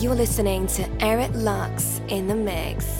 You're listening to Eric Lux in the mix.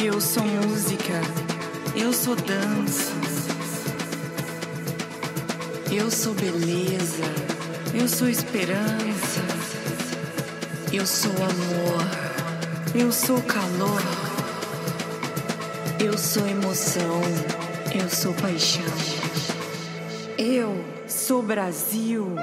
Eu sou música, eu sou dança, eu sou beleza, eu sou esperança, eu sou amor, eu sou calor, eu sou emoção, eu sou paixão, eu sou Brasil.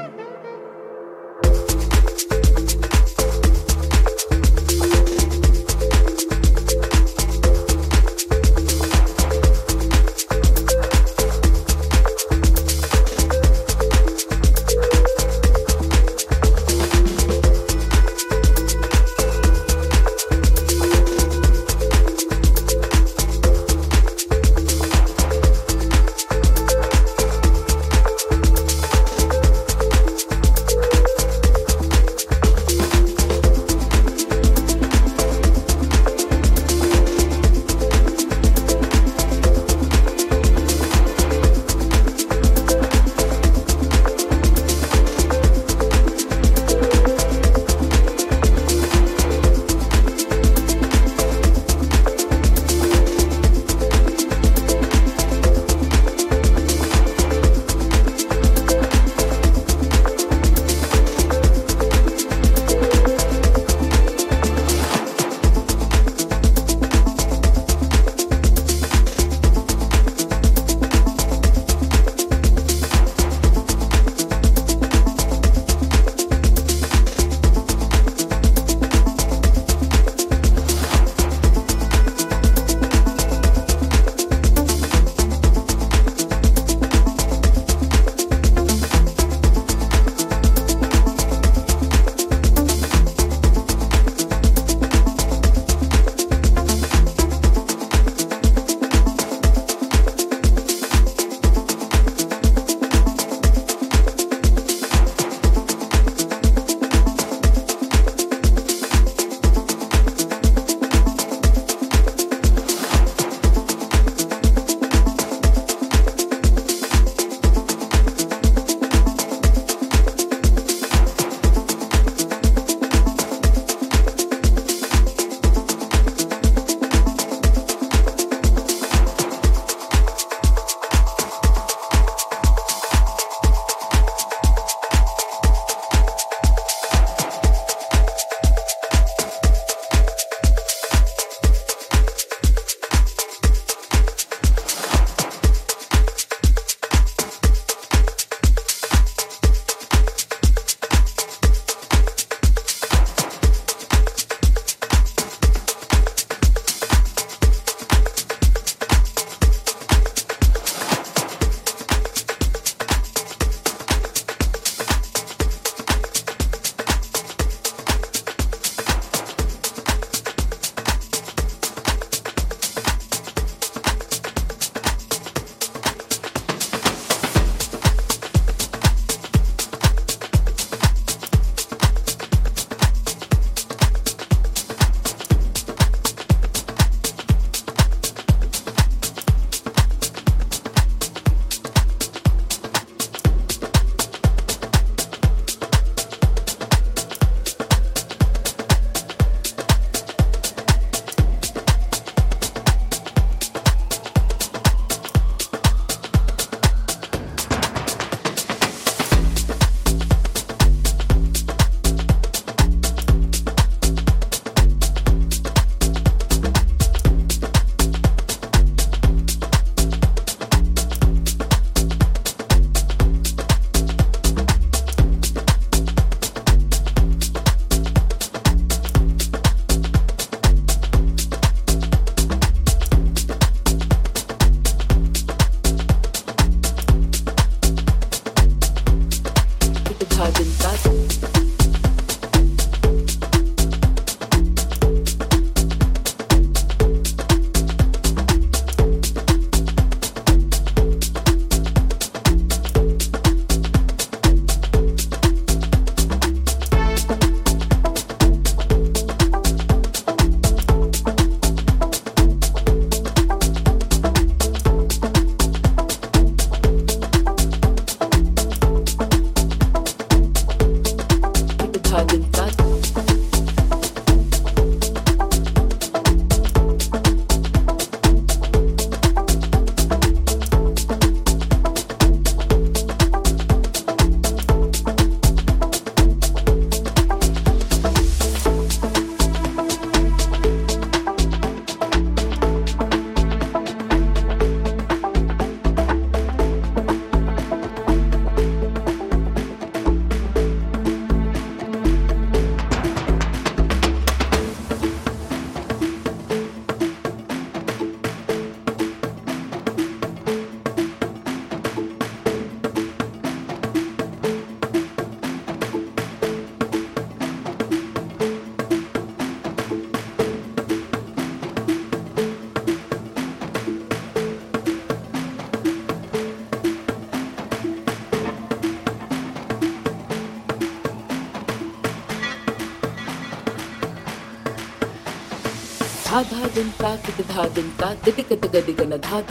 धा दिन का कित धा दिन का दिक कत गदि गन धा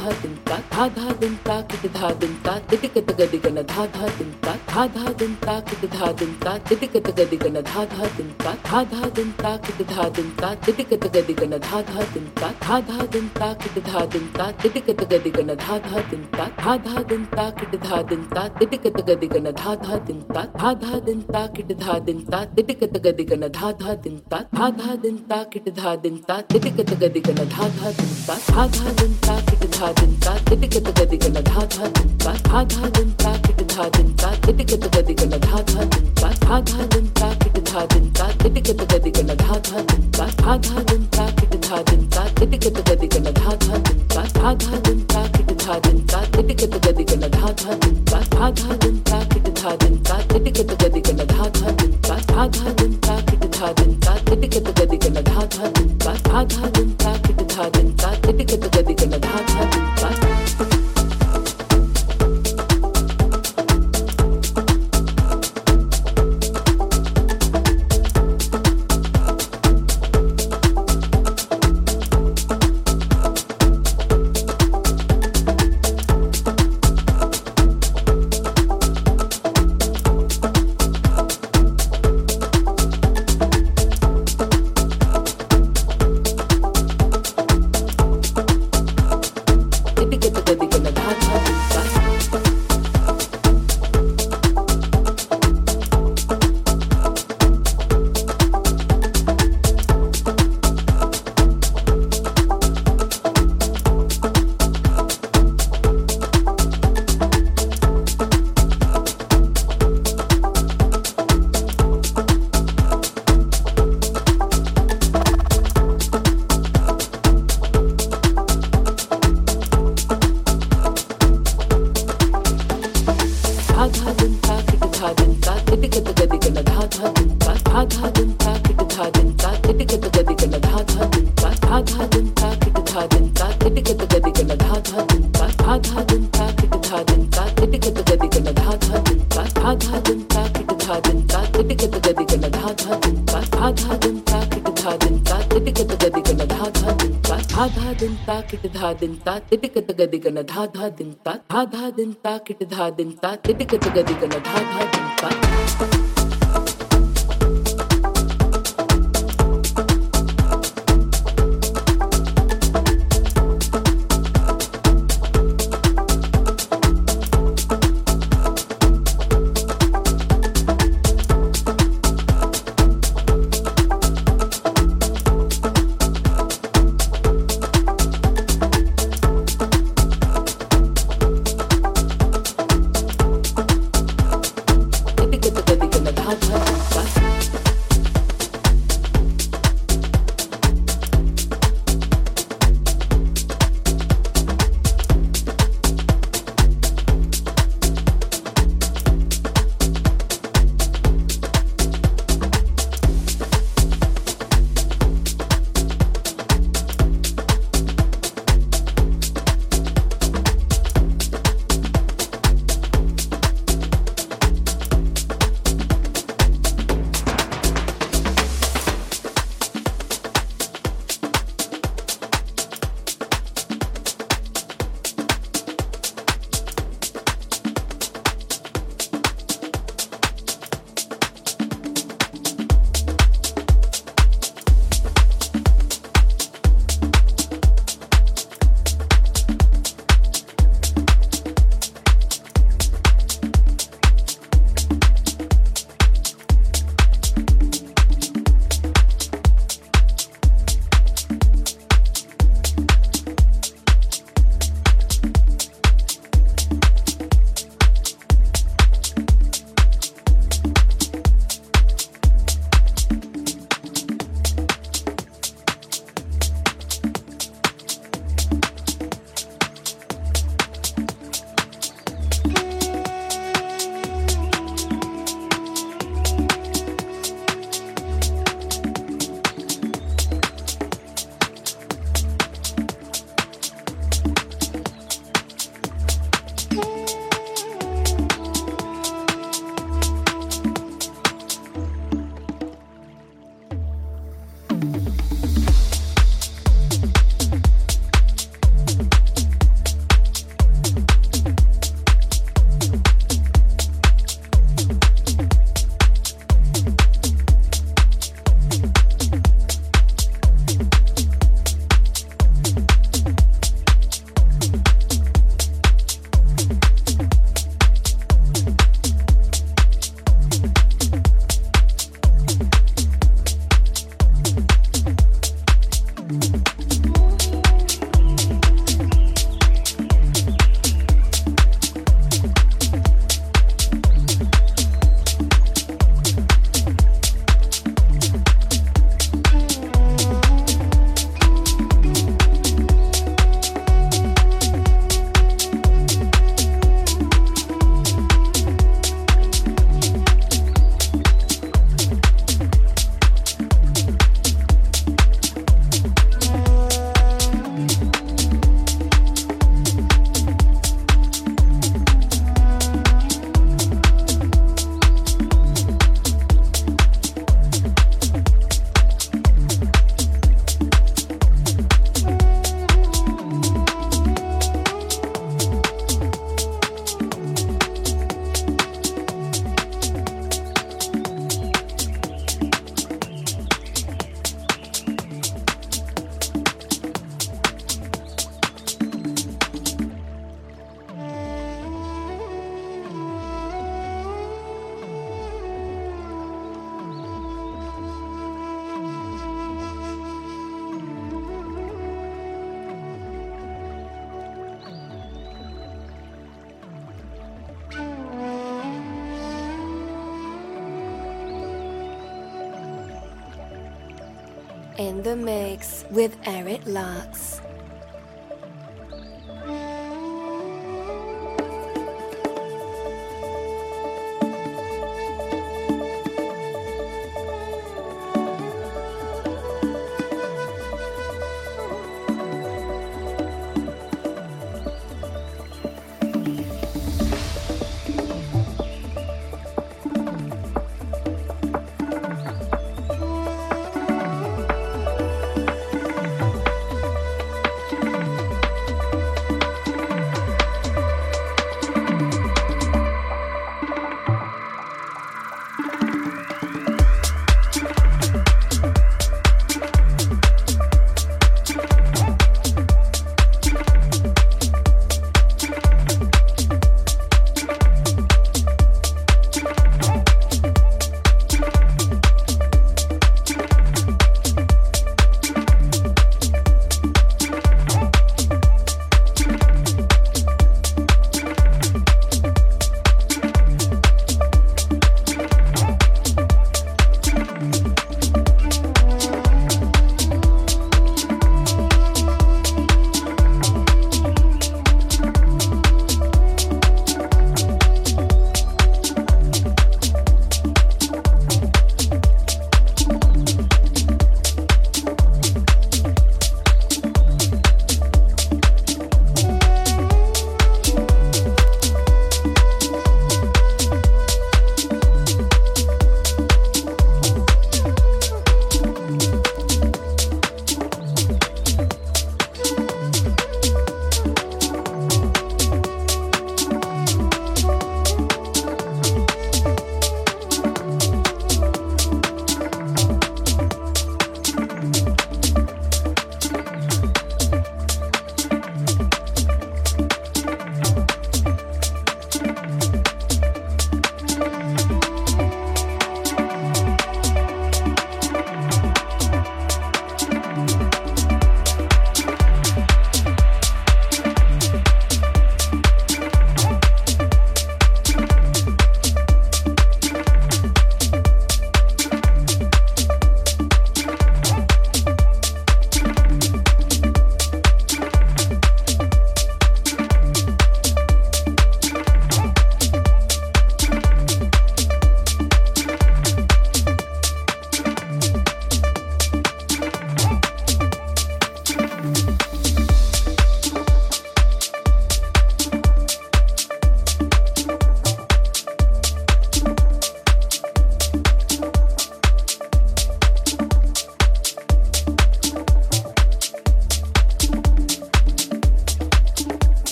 in the mix with Eric Lux.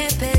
it, baby.